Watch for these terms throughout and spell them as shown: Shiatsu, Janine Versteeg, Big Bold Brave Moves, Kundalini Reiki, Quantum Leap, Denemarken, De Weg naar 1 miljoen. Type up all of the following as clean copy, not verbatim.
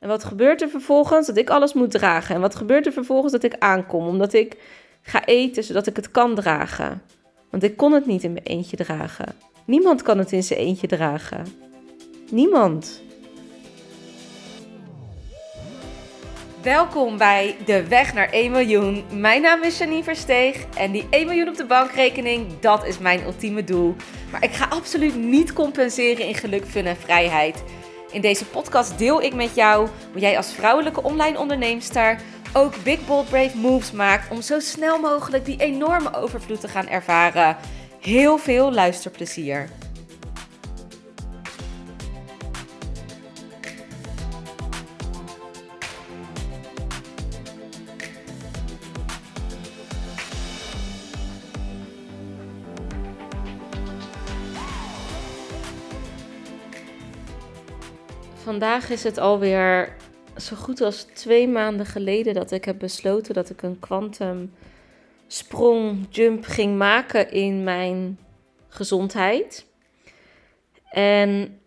En wat gebeurt er vervolgens? Dat ik alles moet dragen. En wat gebeurt er vervolgens? Dat ik aankom. Omdat ik ga eten, zodat ik het kan dragen. Want ik kon het niet in mijn eentje dragen. Niemand kan het in zijn eentje dragen. Niemand. Welkom bij De Weg naar 1 miljoen. Mijn naam is Janine Versteeg en die 1 miljoen op de bankrekening, dat is mijn ultieme doel. Maar ik ga absoluut niet compenseren in geluk, fun en vrijheid. In deze podcast deel ik met jou hoe jij als vrouwelijke online onderneemster ook Big Bold Brave Moves maakt om zo snel mogelijk die enorme overvloed te gaan ervaren. Heel veel luisterplezier. Vandaag is het alweer zo goed als 2 maanden geleden dat ik heb besloten dat ik een kwantumsprong ging maken in mijn gezondheid. En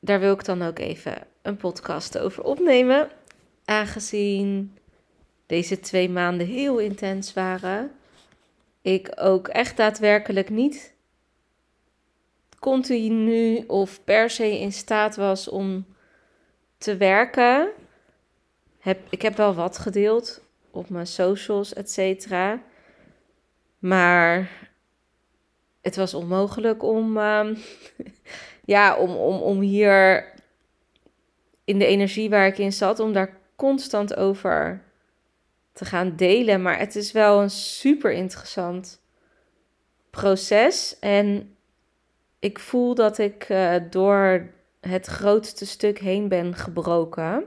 daar wil ik dan ook even een podcast over opnemen. Aangezien deze 2 maanden heel intens waren, ik ook echt daadwerkelijk niet continu of per se in staat was om te werken. Ik heb wel wat gedeeld op mijn socials, et cetera. Maar het was onmogelijk om hier in de energie waar ik in zat, om daar constant over te gaan delen. Maar het is wel een super interessant proces en ik voel dat ik door het grootste stuk heen ben gebroken.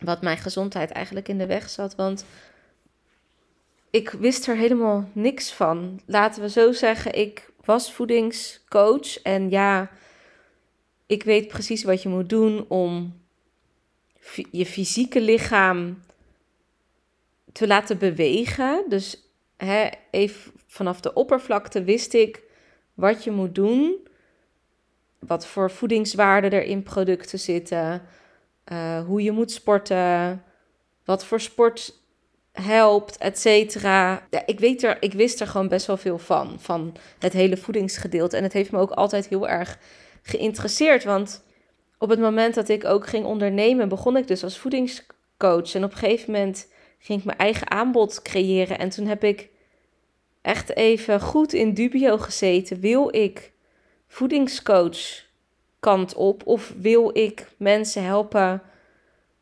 Wat mijn gezondheid eigenlijk in de weg zat. Want ik wist er helemaal niks van. Laten we zo zeggen, ik was voedingscoach. En ja, ik weet precies wat je moet doen om je fysieke lichaam te laten bewegen. Dus even vanaf de oppervlakte wist ik wat je moet doen, wat voor voedingswaarden er in producten zitten, hoe je moet sporten, wat voor sport helpt, et cetera. Ja, ik wist er gewoon best wel veel van het hele voedingsgedeelte. En het heeft me ook altijd heel erg geïnteresseerd, want op het moment dat ik ook ging ondernemen, begon ik dus als voedingscoach. En op een gegeven moment ging ik mijn eigen aanbod creëren en toen heb ik echt even goed in dubio gezeten. Wil ik voedingscoach kant op? Of wil ik mensen helpen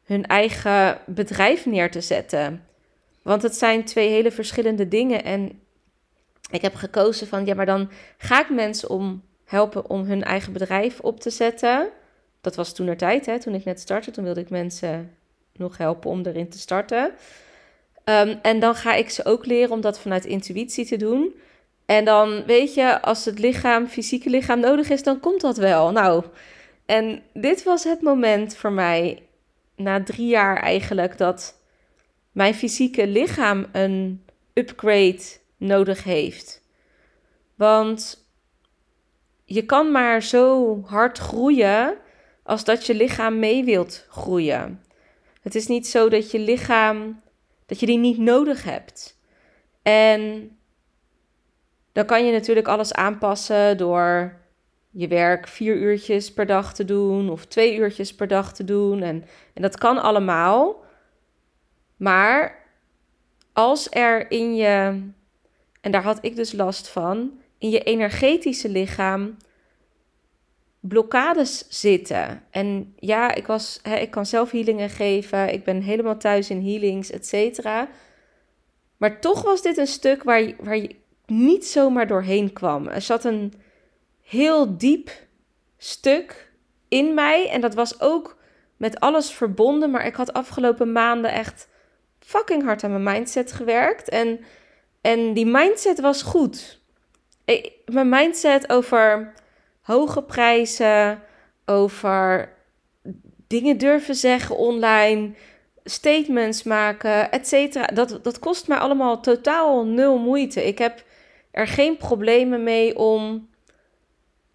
hun eigen bedrijf neer te zetten? Want het zijn 2 hele verschillende dingen. En ik heb gekozen van, ja, maar dan ga ik mensen helpen om hun eigen bedrijf op te zetten. Dat was toenertijd, hè? Toen ik net startte. Toen wilde ik mensen nog helpen om erin te starten. En dan ga ik ze ook leren om dat vanuit intuïtie te doen. En dan weet je, als het fysieke lichaam nodig is, dan komt dat wel. Nou, en dit was het moment voor mij, na 3 jaar eigenlijk, dat mijn fysieke lichaam een upgrade nodig heeft. Want je kan maar zo hard groeien als dat je lichaam mee wilt groeien. Het is niet zo dat je lichaam, dat je die niet nodig hebt. En dan kan je natuurlijk alles aanpassen door je werk 4 uurtjes per dag te doen of 2 uurtjes per dag te doen. En dat kan allemaal. Maar als er in je, en daar had ik dus last van, in je energetische lichaam blokkades zitten. En ja, ik kan zelf healingen geven. Ik ben helemaal thuis in healings, et cetera. Maar toch was dit een stuk waar je niet zomaar doorheen kwam. Er zat een heel diep stuk in mij. En dat was ook met alles verbonden. Maar ik had afgelopen maanden echt fucking hard aan mijn mindset gewerkt. En die mindset was goed. Mijn mindset over hoge prijzen, over dingen durven zeggen online, statements maken, et cetera. Dat kost mij allemaal totaal 0 moeite. Ik heb er geen problemen mee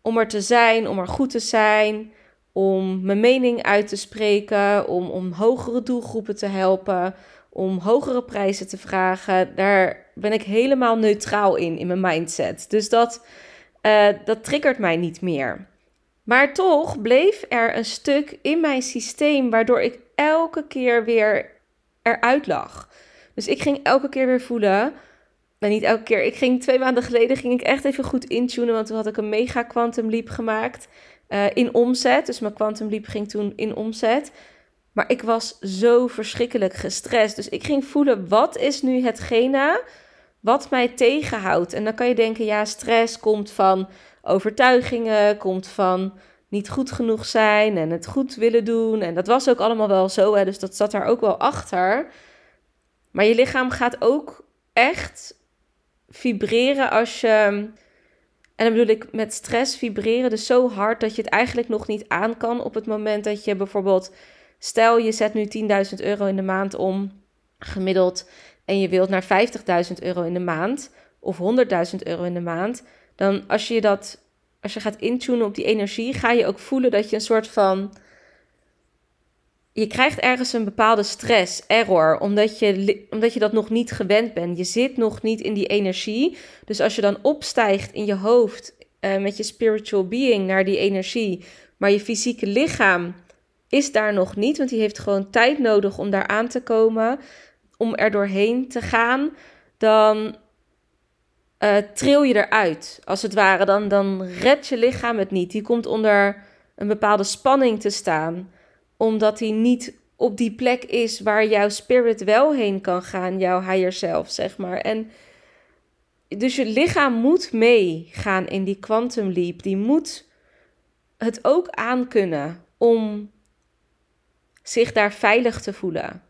om er te zijn, om er goed te zijn, om mijn mening uit te spreken, om hogere doelgroepen te helpen, om hogere prijzen te vragen. Daar ben ik helemaal neutraal in mijn mindset. Dus dat triggert mij niet meer. Maar toch bleef er een stuk in mijn systeem waardoor ik elke keer weer eruit lag. Dus ik ging elke keer weer voelen... Maar niet elke keer. Ik ging 2 maanden geleden echt even goed intunen. Want toen had ik een mega Quantum Leap gemaakt in omzet. Dus mijn Quantum Leap ging toen in omzet. Maar ik was zo verschrikkelijk gestrest. Dus ik ging voelen, wat is nu hetgene wat mij tegenhoudt? En dan kan je denken, ja, stress komt van overtuigingen. Komt van niet goed genoeg zijn en het goed willen doen. En dat was ook allemaal wel zo. Hè? Dus dat zat daar ook wel achter. Maar je lichaam gaat ook echt... vibreren als je, en dan bedoel ik met stress vibreren, dus zo hard dat je het eigenlijk nog niet aan kan op het moment dat je bijvoorbeeld, stel je zet nu €10.000 in de maand om, gemiddeld, en je wilt naar €50.000 in de maand, of €100.000 in de maand, dan als je gaat intunen op die energie, ga je ook voelen dat je een soort van, je krijgt ergens een bepaalde stress, error, omdat je dat nog niet gewend bent. Je zit nog niet in die energie. Dus als je dan opstijgt in je hoofd met je spiritual being naar die energie, maar je fysieke lichaam is daar nog niet, want die heeft gewoon tijd nodig om daar aan te komen, om er doorheen te gaan, dan tril je eruit. Als het ware, dan redt je lichaam het niet. Die komt onder een bepaalde spanning te staan, omdat hij niet op die plek is waar jouw spirit wel heen kan gaan, jouw higher self, zeg maar. En dus je lichaam moet meegaan in die Quantum Leap. Die moet het ook aankunnen om zich daar veilig te voelen.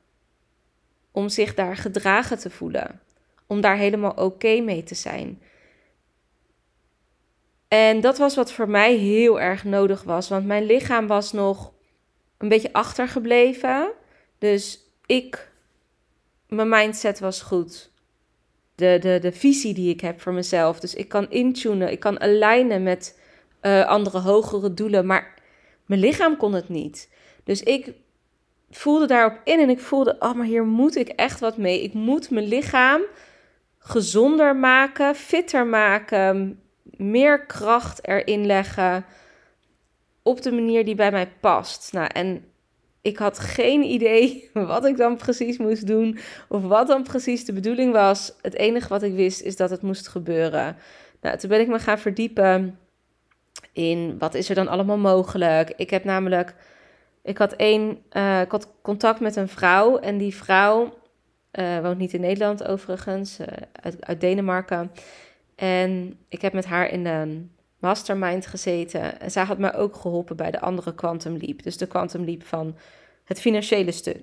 Om zich daar gedragen te voelen. Om daar helemaal oké mee te zijn. En dat was wat voor mij heel erg nodig was. Want mijn lichaam was nog een beetje achtergebleven. Dus mijn mindset was goed. De visie die ik heb voor mezelf. Dus ik kan intunen, ik kan alignen met andere hogere doelen. Maar mijn lichaam kon het niet. Dus ik voelde daarop in en ik voelde, oh, maar hier moet ik echt wat mee. Ik moet mijn lichaam gezonder maken, fitter maken, meer kracht erin leggen, op de manier die bij mij past. Nou, en ik had geen idee wat ik dan precies moest doen, of wat dan precies de bedoeling was. Het enige wat ik wist, is dat het moest gebeuren. Nou, toen ben ik me gaan verdiepen in wat is er dan allemaal mogelijk. Ik heb namelijk... Ik had contact met een vrouw, en die vrouw woont niet in Nederland overigens, uit Denemarken. En ik heb met haar in een mastermind gezeten. En zij had mij ook geholpen bij de andere Quantum Leap. Dus de Quantum Leap van het financiële stuk.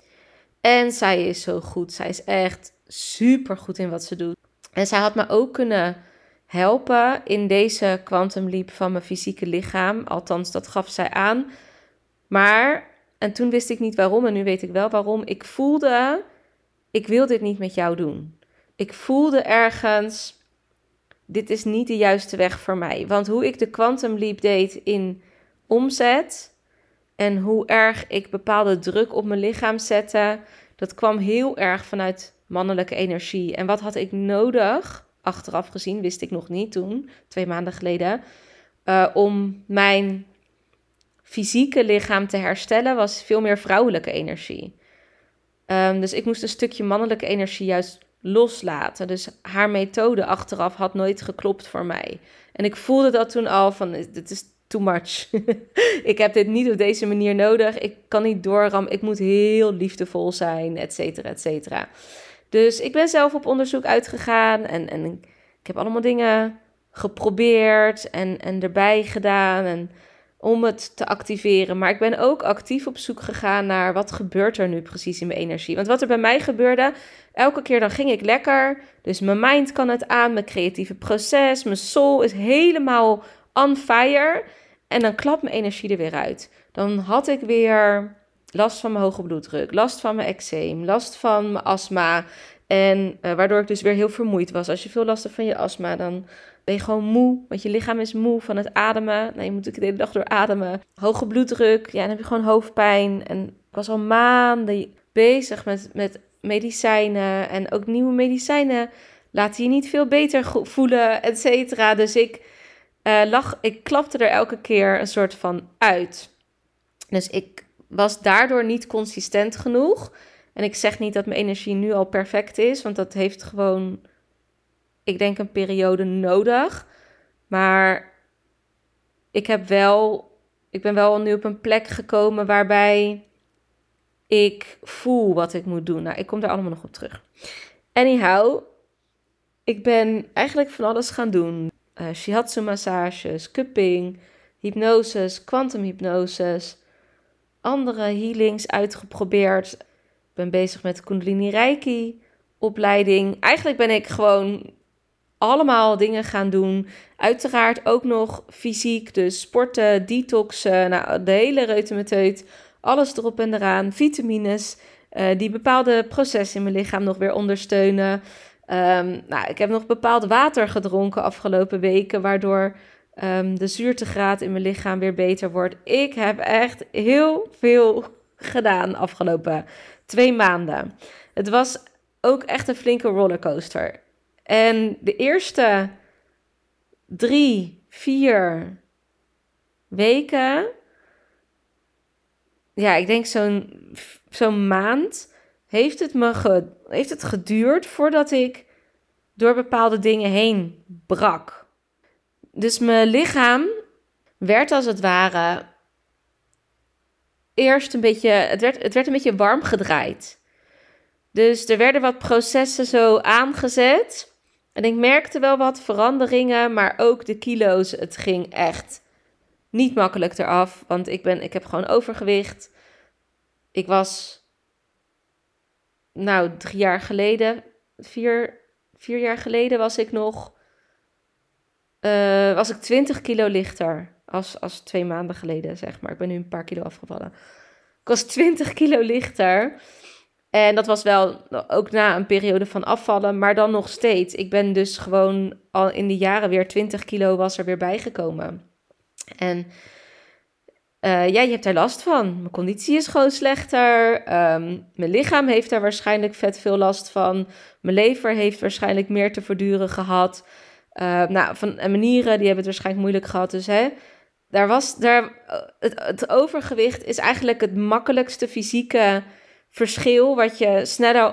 En zij is zo goed. Zij is echt super goed in wat ze doet. En zij had me ook kunnen helpen in deze Quantum Leap van mijn fysieke lichaam. Althans, dat gaf zij aan. Maar, en toen wist ik niet waarom, en nu weet ik wel waarom. Ik voelde, ik wil dit niet met jou doen. Ik voelde ergens, dit is niet de juiste weg voor mij. Want hoe ik de Quantum Leap deed in omzet en hoe erg ik bepaalde druk op mijn lichaam zette, dat kwam heel erg vanuit mannelijke energie. En wat had ik nodig, achteraf gezien, wist ik nog niet toen, 2 maanden geleden, om mijn fysieke lichaam te herstellen, was veel meer vrouwelijke energie. Dus ik moest een stukje mannelijke energie juist loslaten. Dus haar methode achteraf had nooit geklopt voor mij. En ik voelde dat toen al van, dit is too much. Ik heb dit niet op deze manier nodig. Ik kan niet doorrammen. Ik moet heel liefdevol zijn, et cetera, et cetera. Dus ik ben zelf op onderzoek uitgegaan. En ik heb allemaal dingen geprobeerd en erbij gedaan. En om het te activeren. Maar ik ben ook actief op zoek gegaan naar wat gebeurt er nu precies in mijn energie. Want wat er bij mij gebeurde, elke keer dan ging ik lekker. Dus mijn mind kan het aan, mijn creatieve proces, mijn soul is helemaal on fire. En dan klapt mijn energie er weer uit. Dan had ik weer last van mijn hoge bloeddruk, last van mijn eczeem, last van mijn astma. En waardoor ik dus weer heel vermoeid was. Als je veel last hebt van je astma, dan Ben je gewoon moe, want je lichaam is moe van het ademen. Nou, je moet de hele dag door ademen. Hoge bloeddruk, ja, dan heb je gewoon hoofdpijn. En ik was al maanden bezig met medicijnen. En ook nieuwe medicijnen laten je niet veel beter voelen, et cetera. Dus ik klapte er elke keer een soort van uit. Dus ik was daardoor niet consistent genoeg. En ik zeg niet dat mijn energie nu al perfect is, want dat heeft gewoon, ik denk, een periode nodig. Maar ik ben wel nu op een plek gekomen waarbij ik voel wat ik moet doen. Nou, ik kom daar allemaal nog op terug. Anyhow, ik ben eigenlijk van alles gaan doen. Shiatsu massages, cupping, hypnoses, quantum hypnoses, andere healings uitgeprobeerd. Ik ben bezig met Kundalini Reiki opleiding. Eigenlijk ben ik gewoon allemaal dingen gaan doen. Uiteraard ook nog fysiek, dus sporten, detoxen, nou, de hele reutemeteut. Alles erop en eraan, vitamines die bepaalde processen in mijn lichaam nog weer ondersteunen. Nou, ik heb nog bepaald water gedronken afgelopen weken, waardoor de zuurtegraad in mijn lichaam weer beter wordt. Ik heb echt heel veel gedaan afgelopen 2 maanden. Het was ook echt een flinke rollercoaster. En de eerste 3-4 weken, ja, ik denk zo'n maand, heeft het geduurd voordat ik door bepaalde dingen heen brak. Dus mijn lichaam werd als het ware eerst een beetje, het werd een beetje warm gedraaid. Dus er werden wat processen zo aangezet. En ik merkte wel wat veranderingen, maar ook de kilo's. Het ging echt niet makkelijk eraf, want ik heb gewoon overgewicht. Ik was, nou, 4 jaar geleden was ik 20 kilo lichter als 2 maanden geleden, zeg maar. Ik ben nu een paar kilo afgevallen. Ik was 20 kilo lichter. En dat was wel ook na een periode van afvallen, maar dan nog steeds. Ik ben dus gewoon al in de jaren weer 20 kilo was er weer bijgekomen. En ja, je hebt daar last van. Mijn conditie is gewoon slechter. Mijn lichaam heeft daar waarschijnlijk vet veel last van. Mijn lever heeft waarschijnlijk meer te verduren gehad. En mijn nieren, die hebben het waarschijnlijk moeilijk gehad. Dus het overgewicht is eigenlijk het makkelijkste fysieke verschil wat je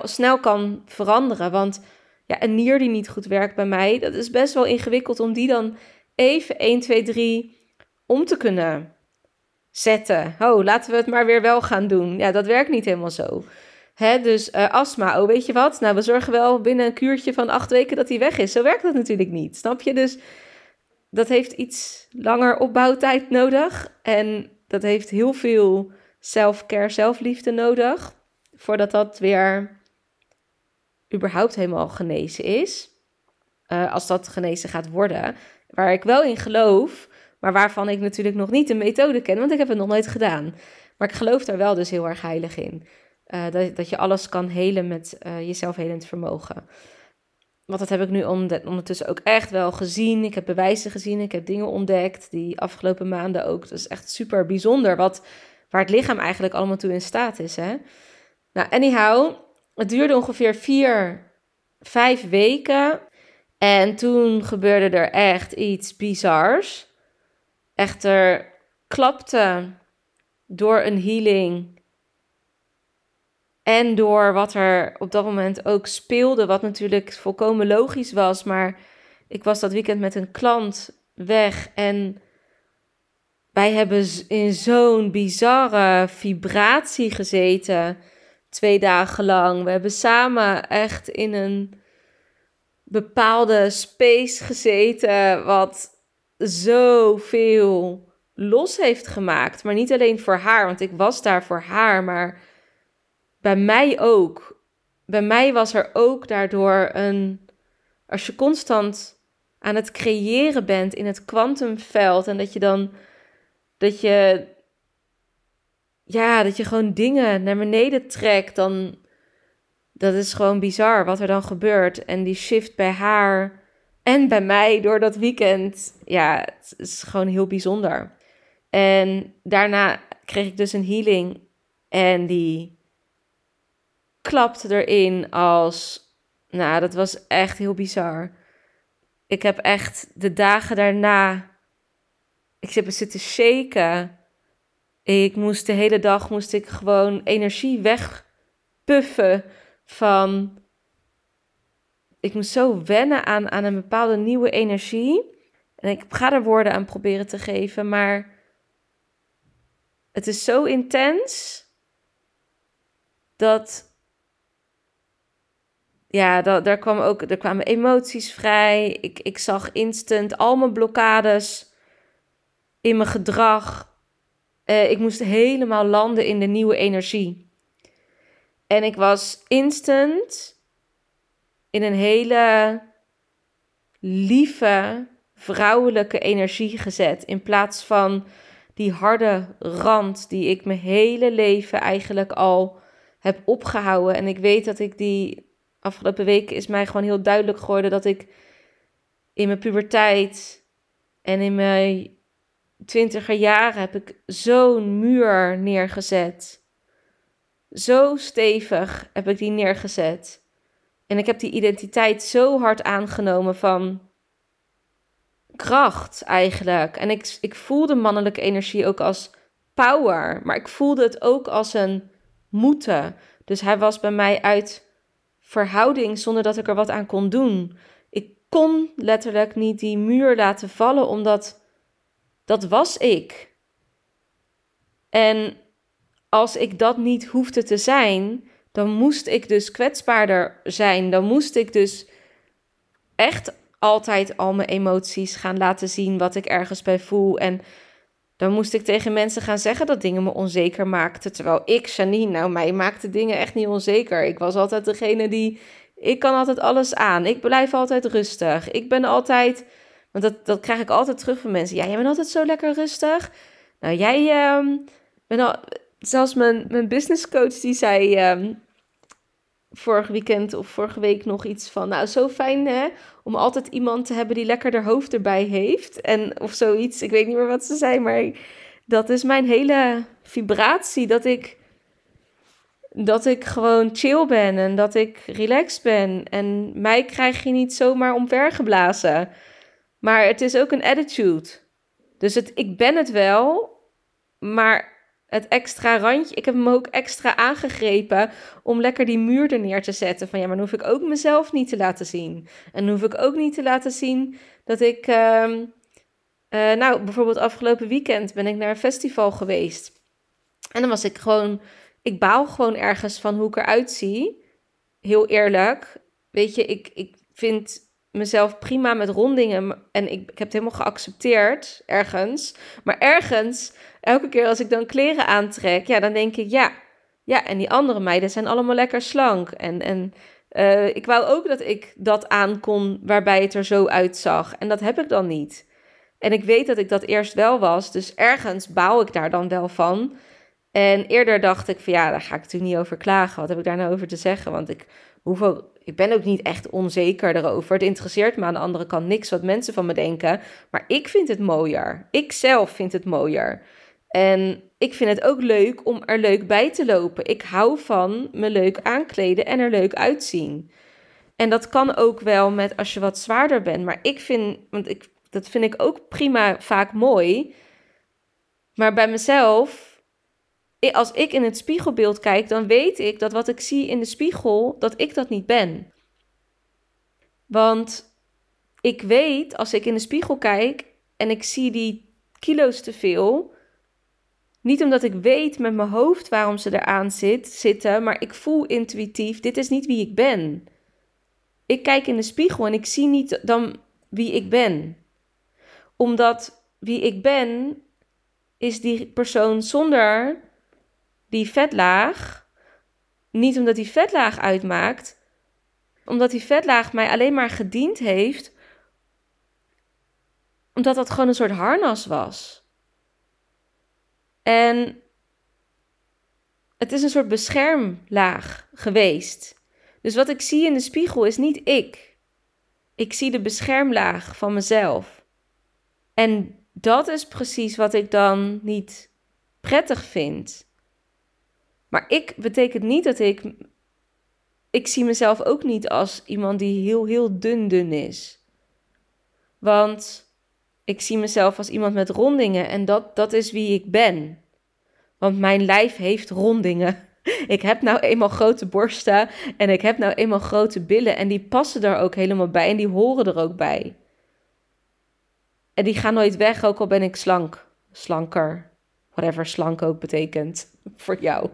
snel kan veranderen. Want ja, een nier die niet goed werkt bij mij, dat is best wel ingewikkeld om die dan even 1, 2, 3 om te kunnen zetten. Oh, laten we het maar weer wel gaan doen. Ja, dat werkt niet helemaal zo. Dus astma, oh weet je wat? Nou, we zorgen wel binnen een kuurtje van 8 weken dat die weg is. Zo werkt dat natuurlijk niet, snap je? Dus dat heeft iets langer opbouwtijd nodig. En dat heeft heel veel self-care, zelfliefde nodig, voordat dat weer überhaupt helemaal genezen is. Als dat genezen gaat worden. Waar ik wel in geloof, maar waarvan ik natuurlijk nog niet de methode ken, want ik heb het nog nooit gedaan. Maar ik geloof daar wel dus heel erg heilig in. Dat je alles kan helen met jezelf helend vermogen. Want dat heb ik nu ondertussen ook echt wel gezien. Ik heb bewijzen gezien, ik heb dingen ontdekt die afgelopen maanden ook. Dat is echt super bijzonder waar het lichaam eigenlijk allemaal toe in staat is. Hè? Nou, anyhow, het duurde ongeveer 4-5 weken. En toen gebeurde er echt iets bizars. Echter klapte door een healing en door wat er op dat moment ook speelde, wat natuurlijk volkomen logisch was. Maar ik was dat weekend met een klant weg en wij hebben in zo'n bizarre vibratie gezeten 2 dagen lang. We hebben samen echt in een bepaalde space gezeten wat zoveel los heeft gemaakt. Maar niet alleen voor haar, want ik was daar voor haar, maar bij mij ook. Bij mij was er ook daardoor als je constant aan het creëren bent in het kwantumveld en dat je gewoon dingen naar beneden trekt, dan dat is gewoon bizar wat er dan gebeurt. En die shift bij haar. En bij mij door dat weekend, ja, het is gewoon heel bijzonder. En daarna kreeg ik dus een healing en die klapte erin als, nou, dat was echt heel bizar. Ik heb echt de dagen daarna, ik heb zitten shaken. Ik moest de hele dag, moest ik gewoon energie wegpuffen van, ik moest zo wennen aan een bepaalde nieuwe energie. En ik ga er woorden aan proberen te geven, maar het is zo intens dat, ja, daar kwamen emoties vrij. Ik zag instant al mijn blokkades in mijn gedrag. Ik moest helemaal landen in de nieuwe energie. En ik was instant in een hele lieve vrouwelijke energie gezet. In plaats van die harde rand die ik mijn hele leven eigenlijk al heb opgehouden. En ik weet dat ik die... Afgelopen week is mij gewoon heel duidelijk geworden dat ik in mijn puberteit en in mijn 20er jaren heb ik zo'n muur neergezet. Zo stevig heb ik die neergezet. En ik heb die identiteit zo hard aangenomen van kracht eigenlijk. En ik voelde mannelijke energie ook als power, maar ik voelde het ook als een moeten. Dus hij was bij mij uit verhouding zonder dat ik er wat aan kon doen. Ik kon letterlijk niet die muur laten vallen, omdat dat was ik. En als ik dat niet hoefde te zijn, dan moest ik dus kwetsbaarder zijn. Dan moest ik dus echt altijd al mijn emoties gaan laten zien wat ik ergens bij voel. En dan moest ik tegen mensen gaan zeggen dat dingen me onzeker maakten. Terwijl ik, Janine, nou, mij maakte dingen echt niet onzeker. Ik was altijd degene die... Ik kan altijd alles aan. Ik blijf altijd rustig. Ik ben altijd... Want dat krijg ik altijd terug van mensen. Ja, jij bent altijd zo lekker rustig. Nou, jij bent al... Zelfs mijn businesscoach die zei... vorig weekend of vorige week nog iets van... Nou, zo fijn hè, om altijd iemand te hebben die lekker haar hoofd erbij heeft. En of zoiets, ik weet niet meer wat ze zei, maar dat is mijn hele vibratie. Dat ik gewoon chill ben en dat ik relaxed ben. En mij krijg je niet zomaar omvergeblazen. Maar het is ook een attitude. Dus ik ben het wel, maar... Het extra randje, ik heb hem ook extra aangegrepen om lekker die muur er neer te zetten. Van ja, maar dan hoef ik ook mezelf niet te laten zien. En dan hoef ik ook niet te laten zien dat ik... nou, bijvoorbeeld afgelopen weekend ben ik naar een festival geweest. En dan was ik gewoon... Ik baal gewoon ergens van hoe ik eruit zie. Heel eerlijk. Weet je, ik vind mezelf prima met rondingen. En ik heb het helemaal geaccepteerd, ergens. Maar ergens... Elke keer als ik dan kleren aantrek, ja, dan denk ik, ja, en die andere meiden zijn allemaal lekker slank. En ik wou ook dat ik dat aan kon waarbij het er zo uitzag. En dat heb ik dan niet. En ik weet dat ik dat eerst wel was, dus ergens baal ik daar dan wel van. En eerder dacht ik van ja, daar ga ik natuurlijk niet over klagen. Wat heb ik daar nou over te zeggen? Want ik ben ook niet echt onzeker erover. Het interesseert me aan de andere kant niks wat mensen van me denken. Maar ik vind het mooier. Ik zelf vind het mooier. En ik vind het ook leuk om er leuk bij te lopen. Ik hou van me leuk aankleden en er leuk uitzien. En dat kan ook wel met als je wat zwaarder bent. Maar ik vind, dat vind ik ook prima vaak mooi. Maar bij mezelf, als ik in het spiegelbeeld kijk, dan weet ik dat wat ik zie in de spiegel, dat ik dat niet ben. Want ik weet, als ik in de spiegel kijk en ik zie die kilo's te veel... Niet omdat ik weet met mijn hoofd waarom ze eraan zitten, maar ik voel intuïtief, dit is niet wie ik ben. Ik kijk in de spiegel en ik zie niet dan wie ik ben. Omdat wie ik ben, is die persoon zonder die vetlaag. Niet omdat die vetlaag uitmaakt, omdat die vetlaag mij alleen maar gediend heeft, omdat dat gewoon een soort harnas was. En het is een soort beschermlaag geweest. Dus wat ik zie in de spiegel is niet ik. Ik zie de beschermlaag van mezelf. En dat is precies wat ik dan niet prettig vind. Maar ik betekent niet dat ik... Ik zie mezelf ook niet als iemand die heel dun is. Want ik zie mezelf als iemand met rondingen. En dat is wie ik ben. Want mijn lijf heeft rondingen. Ik heb nou eenmaal grote borsten en ik heb nou eenmaal grote billen. En die passen er ook helemaal bij en die horen er ook bij. En die gaan nooit weg, ook al ben ik slank. Slanker. Whatever slank ook betekent. Voor jou.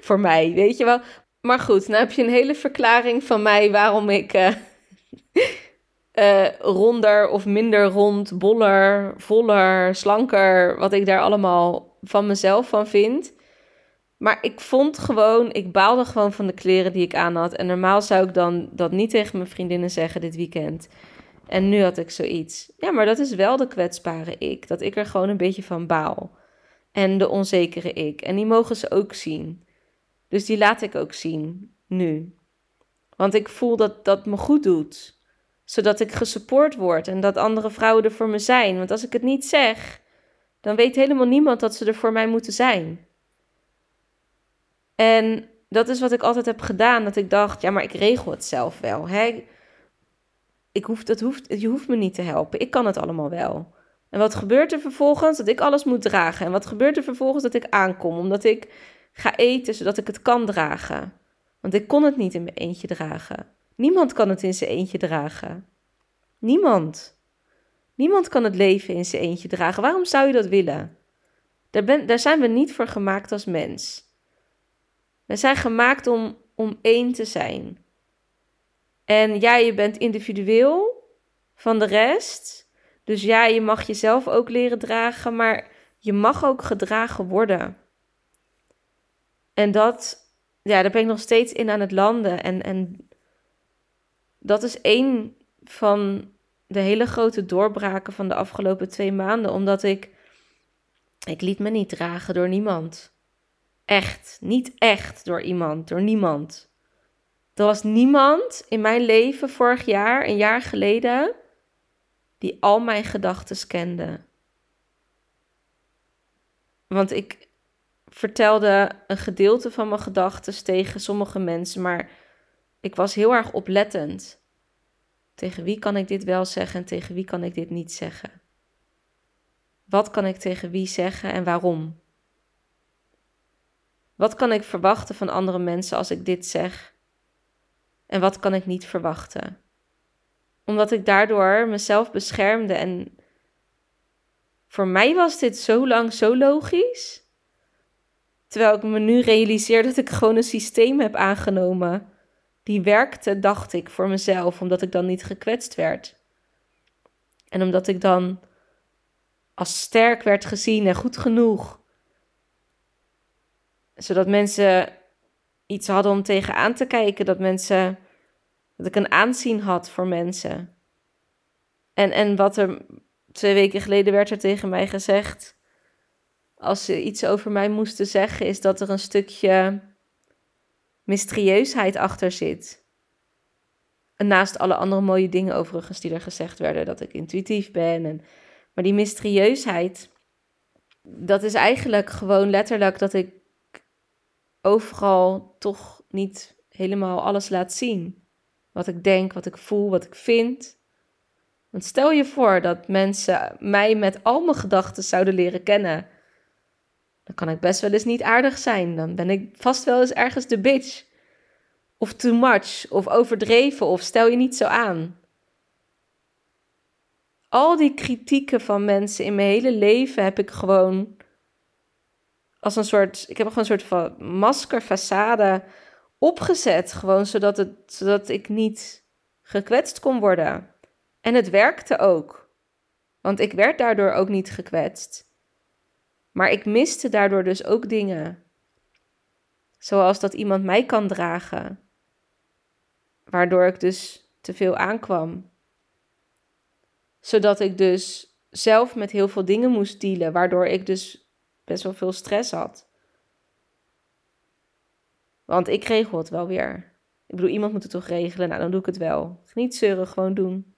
Voor mij, weet je wel. Maar goed, nou heb je een hele verklaring van mij waarom ik ronder of minder rond, boller, voller, slanker, wat ik daar allemaal van mezelf van vind. Maar ik baalde gewoon van de kleren die ik aan had. En normaal zou ik dan dat niet tegen mijn vriendinnen zeggen dit weekend. En nu had ik zoiets. Ja, maar dat is wel de kwetsbare ik. Dat ik er gewoon een beetje van baal. En de onzekere ik. En die mogen ze ook zien. Dus die laat ik ook zien, nu. Want ik voel dat dat me goed doet. Zodat ik gesupport word en dat andere vrouwen er voor me zijn. Want als ik het niet zeg, dan weet helemaal niemand dat ze er voor mij moeten zijn. En dat is wat ik altijd heb gedaan. Dat ik dacht, ja, maar ik regel het zelf wel. Hè? Je hoeft me niet te helpen. Ik kan het allemaal wel. En wat gebeurt er vervolgens? Dat ik alles moet dragen. En wat gebeurt er vervolgens? Dat ik aankom. Omdat ik ga eten, zodat ik het kan dragen. Want ik kon het niet in mijn eentje dragen. Niemand kan het in zijn eentje dragen. Niemand. Niemand kan het leven in zijn eentje dragen. Waarom zou je dat willen? Daar zijn we niet voor gemaakt als mens. We zijn gemaakt om één te zijn. En ja, je bent individueel van de rest. Dus ja, je mag jezelf ook leren dragen, maar je mag ook gedragen worden. En daar ben ik nog steeds in aan het landen. En dat is één van de hele grote doorbraken van de afgelopen 2 maanden. Omdat ik liet me niet dragen door niemand. Echt, niet echt door iemand, door niemand. Er was niemand in mijn leven vorig jaar, een jaar geleden, die al mijn gedachten kende. Want ik vertelde een gedeelte van mijn gedachten tegen sommige mensen, maar ik was heel erg oplettend. Tegen wie kan ik dit wel zeggen en tegen wie kan ik dit niet zeggen? Wat kan ik tegen wie zeggen en waarom? Wat kan ik verwachten van andere mensen als ik dit zeg? En wat kan ik niet verwachten? Omdat ik daardoor mezelf beschermde. En voor mij was dit zo lang zo logisch. Terwijl ik me nu realiseer dat ik gewoon een systeem heb aangenomen. Die werkte, dacht ik, voor mezelf. Omdat ik dan niet gekwetst werd. En omdat ik dan als sterk werd gezien en goed genoeg. Zodat mensen iets hadden om tegenaan te kijken. Dat ik een aanzien had voor mensen. En wat er 2 weken geleden werd er tegen mij gezegd. Als ze iets over mij moesten zeggen, is dat er een stukje mysterieusheid achter zit. En naast alle andere mooie dingen overigens die er gezegd werden. Dat ik intuïtief ben. Maar die mysterieusheid, dat is eigenlijk gewoon letterlijk dat ik overal toch niet helemaal alles laat zien. Wat ik denk, wat ik voel, wat ik vind. Want stel je voor dat mensen mij met al mijn gedachten zouden leren kennen. Dan kan ik best wel eens niet aardig zijn. Dan ben ik vast wel eens ergens de bitch. Of too much, of overdreven, of stel je niet zo aan. Al die kritieken van mensen in mijn hele leven heb ik gewoon... Ik heb gewoon een soort van maskerfaçade opgezet. Gewoon zodat ik niet gekwetst kon worden. En het werkte ook. Want ik werd daardoor ook niet gekwetst. Maar ik miste daardoor dus ook dingen. Zoals dat iemand mij kan dragen. Waardoor ik dus te veel aankwam. Zodat ik dus zelf met heel veel dingen moest dealen. Waardoor ik dus best wel veel stress had. Want ik regel het wel weer. Ik bedoel, iemand moet het toch regelen? Nou, dan doe ik het wel. Niet zeuren, gewoon doen.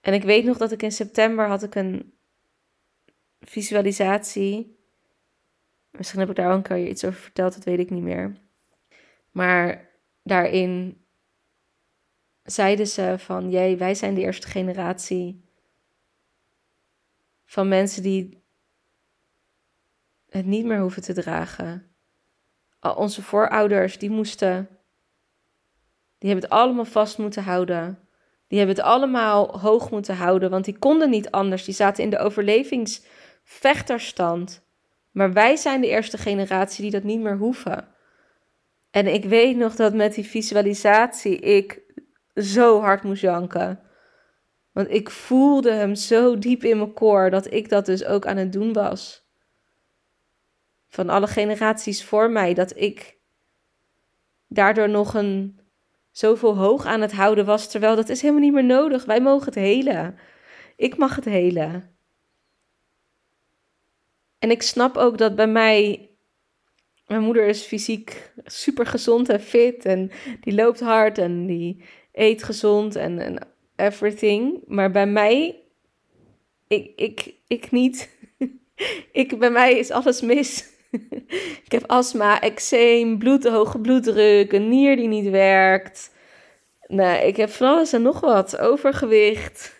En ik weet nog dat ik in september had ik een visualisatie. Misschien heb ik daar al een keer iets over verteld, dat weet ik niet meer. Maar daarin zeiden ze van, jee, wij zijn de eerste generatie van mensen die het niet meer hoeven te dragen. Al onze voorouders, die hebben het allemaal vast moeten houden. Die hebben het allemaal hoog moeten houden, want die konden niet anders. Die zaten in de overlevingsvechterstand. Maar wij zijn de eerste generatie die dat niet meer hoeven. En ik weet nog dat met die visualisatie ik zo hard moest janken. Want ik voelde hem zo diep in mijn koor dat ik dat dus ook aan het doen was. Van alle generaties voor mij, dat ik daardoor nog een zoveel hoog aan het houden was, terwijl dat is helemaal niet meer nodig. Wij mogen het helen. Ik mag het helen. En ik snap ook dat bij mij, mijn moeder is fysiek super gezond en fit en die loopt hard en die eet gezond en everything. Maar bij mij, ik niet. Bij mij is alles mis. Ik heb astma, eczeem, hoge bloeddruk, een nier die niet werkt. Nou, ik heb van alles en nog wat, overgewicht.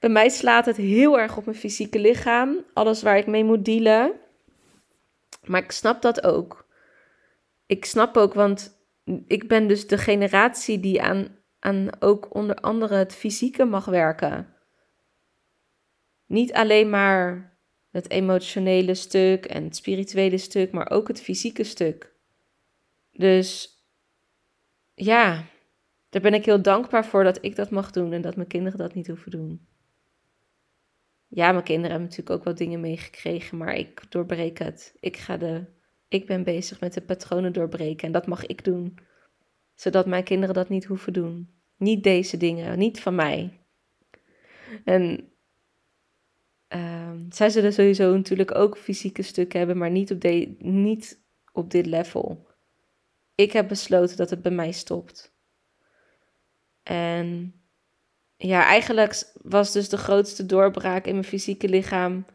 Bij mij slaat het heel erg op mijn fysieke lichaam. Alles waar ik mee moet dealen. Maar ik snap dat ook. Ik snap ook, want ik ben dus de generatie die aan ook onder andere het fysieke mag werken. Niet alleen maar het emotionele stuk en het spirituele stuk, maar ook het fysieke stuk. Dus ja, daar ben ik heel dankbaar voor dat ik dat mag doen en dat mijn kinderen dat niet hoeven doen. Ja, mijn kinderen hebben natuurlijk ook wel dingen meegekregen, maar ik doorbreek het. Ik ben bezig met de patronen doorbreken en dat mag ik doen. Zodat mijn kinderen dat niet hoeven doen. Niet deze dingen, niet van mij. En zij zullen sowieso natuurlijk ook fysieke stukken hebben, maar niet op dit level. Ik heb besloten dat het bij mij stopt. En ja, eigenlijk was dus de grootste doorbraak in mijn fysieke lichaam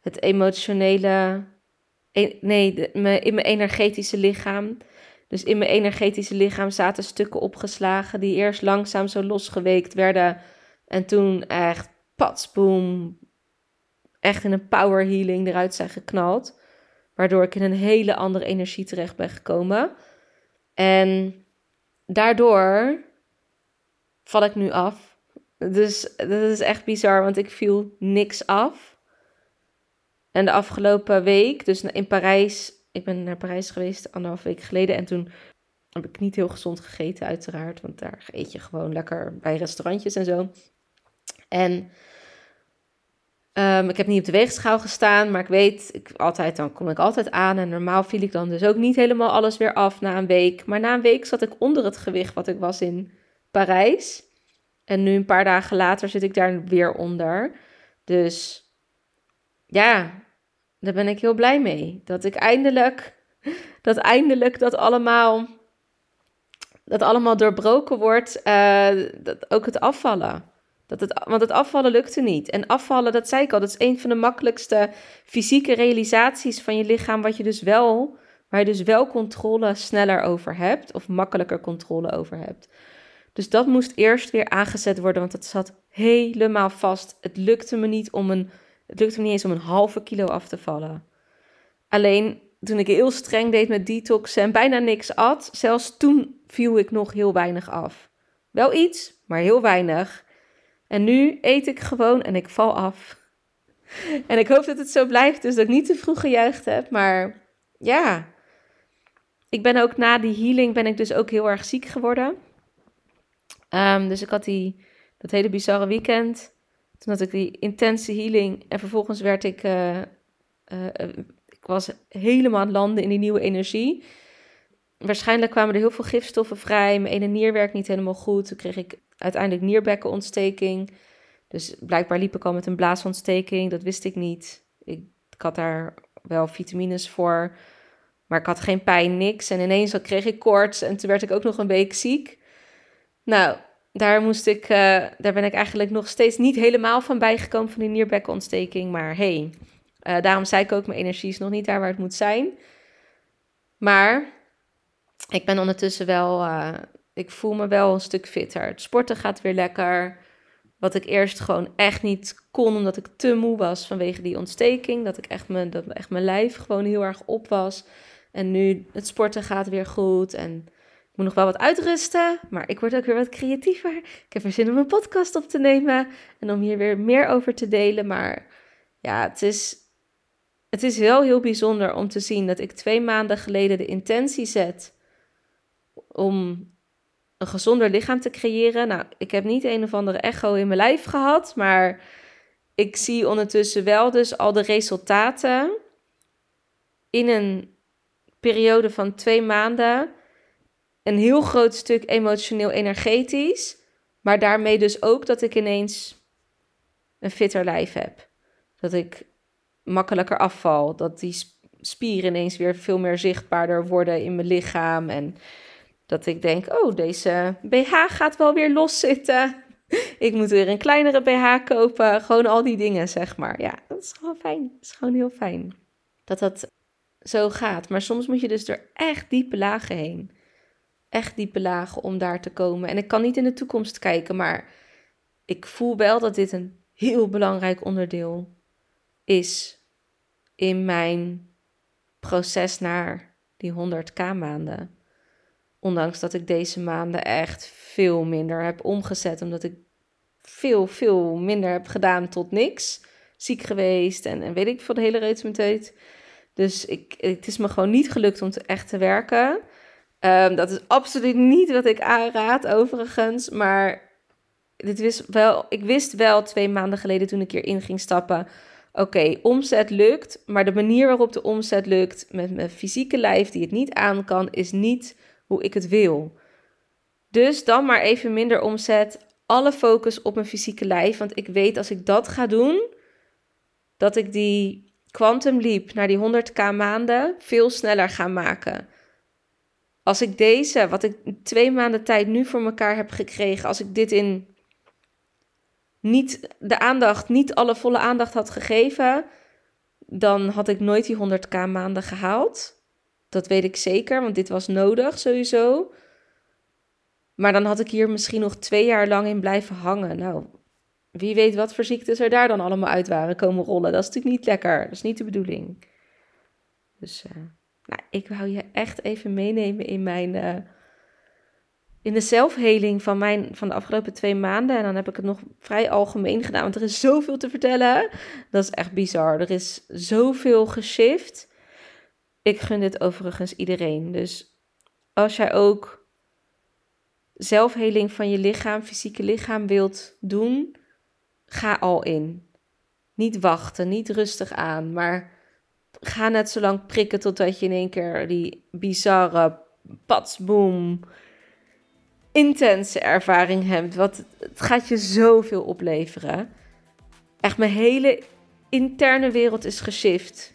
het emotionele, in mijn energetische lichaam. Dus in mijn energetische lichaam zaten stukken opgeslagen die eerst langzaam zo losgeweekt werden. En toen echt patsboom, echt in een power healing eruit zijn geknald. Waardoor ik in een hele andere energie terecht ben gekomen. En daardoor val ik nu af. Dus dat is echt bizar, want ik viel niks af. En de afgelopen week, dus in Parijs, ik ben naar Parijs geweest 1,5 week geleden. En toen heb ik niet heel gezond gegeten uiteraard. Want daar eet je gewoon lekker bij restaurantjes en zo. En ik heb niet op de weegschaal gestaan, maar ik weet, dan kom ik altijd aan. En normaal viel ik dan dus ook niet helemaal alles weer af na een week. Maar na een week zat ik onder het gewicht wat ik was in Parijs. En nu een paar dagen later zit ik daar weer onder. Dus ja, daar ben ik heel blij mee. Dat ik eindelijk dat allemaal doorbroken wordt. Dat ook het afvallen. Want het afvallen lukte niet. En afvallen, dat zei ik al, dat is een van de makkelijkste fysieke realisaties van je lichaam, waar je dus wel controle sneller over hebt, of makkelijker controle over hebt. Dus dat moest eerst weer aangezet worden, want het zat helemaal vast. Het lukte me niet eens om een halve kilo af te vallen. Alleen toen ik heel streng deed met detoxen en bijna niks at, zelfs toen viel ik nog heel weinig af. Wel iets, maar heel weinig. En nu eet ik gewoon en ik val af. En ik hoop dat het zo blijft, dus dat ik niet te vroeg gejuicht heb. Maar ja, ik ben ook na die healing dus ook heel erg ziek geworden. Dus ik had dat hele bizarre weekend. Toen had ik die intense healing en vervolgens werd ik... ik was helemaal aan het landen in die nieuwe energie. Waarschijnlijk kwamen er heel veel gifstoffen vrij. Mijn ene nier werkt niet helemaal goed. Toen kreeg ik uiteindelijk nierbekkenontsteking. Dus blijkbaar liep ik al met een blaasontsteking. Dat wist ik niet. Ik had daar wel vitamines voor. Maar ik had geen pijn, niks. En ineens kreeg ik koorts en toen werd ik ook nog een week ziek. Nou, daar ben ik eigenlijk nog steeds niet helemaal van bijgekomen van die nierbekkenontsteking. Maar daarom zei ik ook, mijn energie is nog niet daar waar het moet zijn. Maar ik ben ondertussen wel... ik voel me wel een stuk fitter. Het sporten gaat weer lekker. Wat ik eerst gewoon echt niet kon, omdat ik te moe was vanwege die ontsteking. Dat ik echt mijn lijf gewoon heel erg op was. En nu, het sporten gaat weer goed. En ik moet nog wel wat uitrusten. Maar ik word ook weer wat creatiever. Ik heb er zin om een podcast op te nemen. En om hier weer meer over te delen. Maar ja, het is wel heel bijzonder om te zien dat ik 2 maanden geleden de intentie zet om een gezonder lichaam te creëren. Nou, ik heb niet een of andere echo in mijn lijf gehad, maar ik zie ondertussen wel dus al de resultaten in een periode van 2 maanden. Een heel groot stuk emotioneel-energetisch, maar daarmee dus ook dat ik ineens een fitter lijf heb. Dat ik makkelijker afval, dat die spieren ineens weer veel meer zichtbaarder worden in mijn lichaam en dat ik denk, oh, deze BH gaat wel weer loszitten. Ik moet weer een kleinere BH kopen. Gewoon al die dingen, zeg maar. Ja, dat is gewoon fijn. Dat is gewoon heel fijn. Dat dat zo gaat. Maar soms moet je dus door echt diepe lagen heen. Echt diepe lagen om daar te komen. En ik kan niet in de toekomst kijken, maar ik voel wel dat dit een heel belangrijk onderdeel is in mijn proces naar die 100k maanden. Ondanks dat ik deze maanden echt veel minder heb omgezet. Omdat ik veel minder heb gedaan tot niks. Ziek geweest en weet ik veel, de hele reeds met tijd. Dus het is me gewoon niet gelukt om echt te werken. Dat is absoluut niet wat ik aanraad overigens. Maar ik wist wel 2 maanden geleden toen ik hierin ging stappen. Oké, omzet lukt. Maar de manier waarop de omzet lukt met mijn fysieke lijf die het niet aan kan is niet hoe ik het wil. Dus dan maar even minder omzet. Alle focus op mijn fysieke lijf. Want ik weet als ik dat ga doen, dat ik die Quantum Leap naar die 100k maanden veel sneller ga maken. Als ik deze, wat ik 2 maanden tijd nu voor elkaar heb gekregen, als ik dit in niet alle volle aandacht had gegeven, dan had ik nooit die 100k maanden gehaald. Dat weet ik zeker, want dit was nodig sowieso. Maar dan had ik hier misschien nog 2 jaar lang in blijven hangen. Nou, wie weet wat voor ziektes er daar dan allemaal uit waren komen rollen. Dat is natuurlijk niet lekker. Dat is niet de bedoeling. Dus ik wou je echt even meenemen in in de zelfheling van de afgelopen 2 maanden. En dan heb ik het nog vrij algemeen gedaan, want er is zoveel te vertellen. Dat is echt bizar. Er is zoveel geshift. Ik gun dit overigens iedereen. Dus als jij ook zelfheling van je lichaam, fysieke lichaam wilt doen, ga al in. Niet wachten, niet rustig aan, maar ga net zo lang prikken totdat je in één keer die bizarre, patsboom, intense ervaring hebt. Want het gaat je zoveel opleveren. Echt, mijn hele interne wereld is geshift.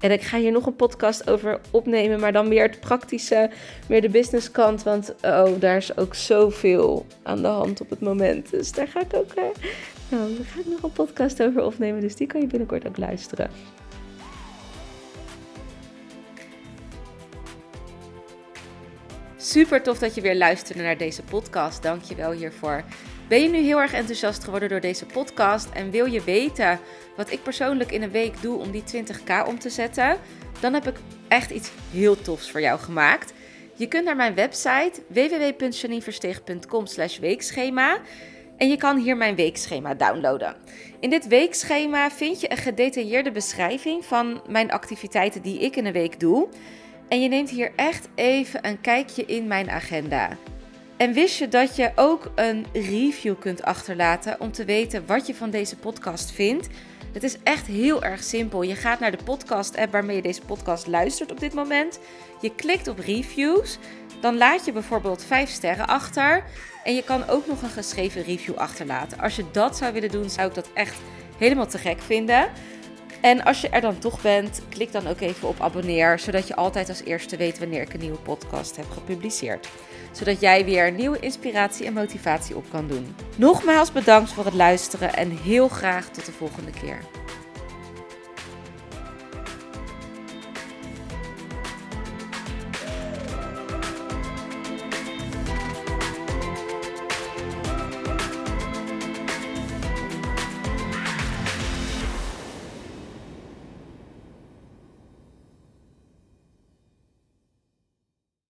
En ik ga hier nog een podcast over opnemen, maar dan meer het praktische, meer de businesskant. Want daar is ook zoveel aan de hand op het moment. Dus daar ga ik ook daar ga ik nog een podcast over opnemen. Dus die kan je binnenkort ook luisteren. Super tof dat je weer luisterde naar deze podcast. Dank je wel hiervoor. Ben je nu heel erg enthousiast geworden door deze podcast en wil je weten wat ik persoonlijk in een week doe om die 20k om te zetten? Dan heb ik echt iets heel tofs voor jou gemaakt. Je kunt naar mijn website www.janineversteeg.com/weekschema en je kan hier mijn weekschema downloaden. In dit weekschema vind je een gedetailleerde beschrijving van mijn activiteiten die ik in een week doe. En je neemt hier echt even een kijkje in mijn agenda. En wist je dat je ook een review kunt achterlaten om te weten wat je van deze podcast vindt? Het is echt heel erg simpel. Je gaat naar de podcast-app waarmee je deze podcast luistert op dit moment. Je klikt op reviews. Dan laat je bijvoorbeeld 5 sterren achter. En je kan ook nog een geschreven review achterlaten. Als je dat zou willen doen, zou ik dat echt helemaal te gek vinden. En als je er dan toch bent, klik dan ook even op abonneer, zodat je altijd als eerste weet wanneer ik een nieuwe podcast heb gepubliceerd. Zodat jij weer nieuwe inspiratie en motivatie op kan doen. Nogmaals bedankt voor het luisteren en heel graag tot de volgende keer.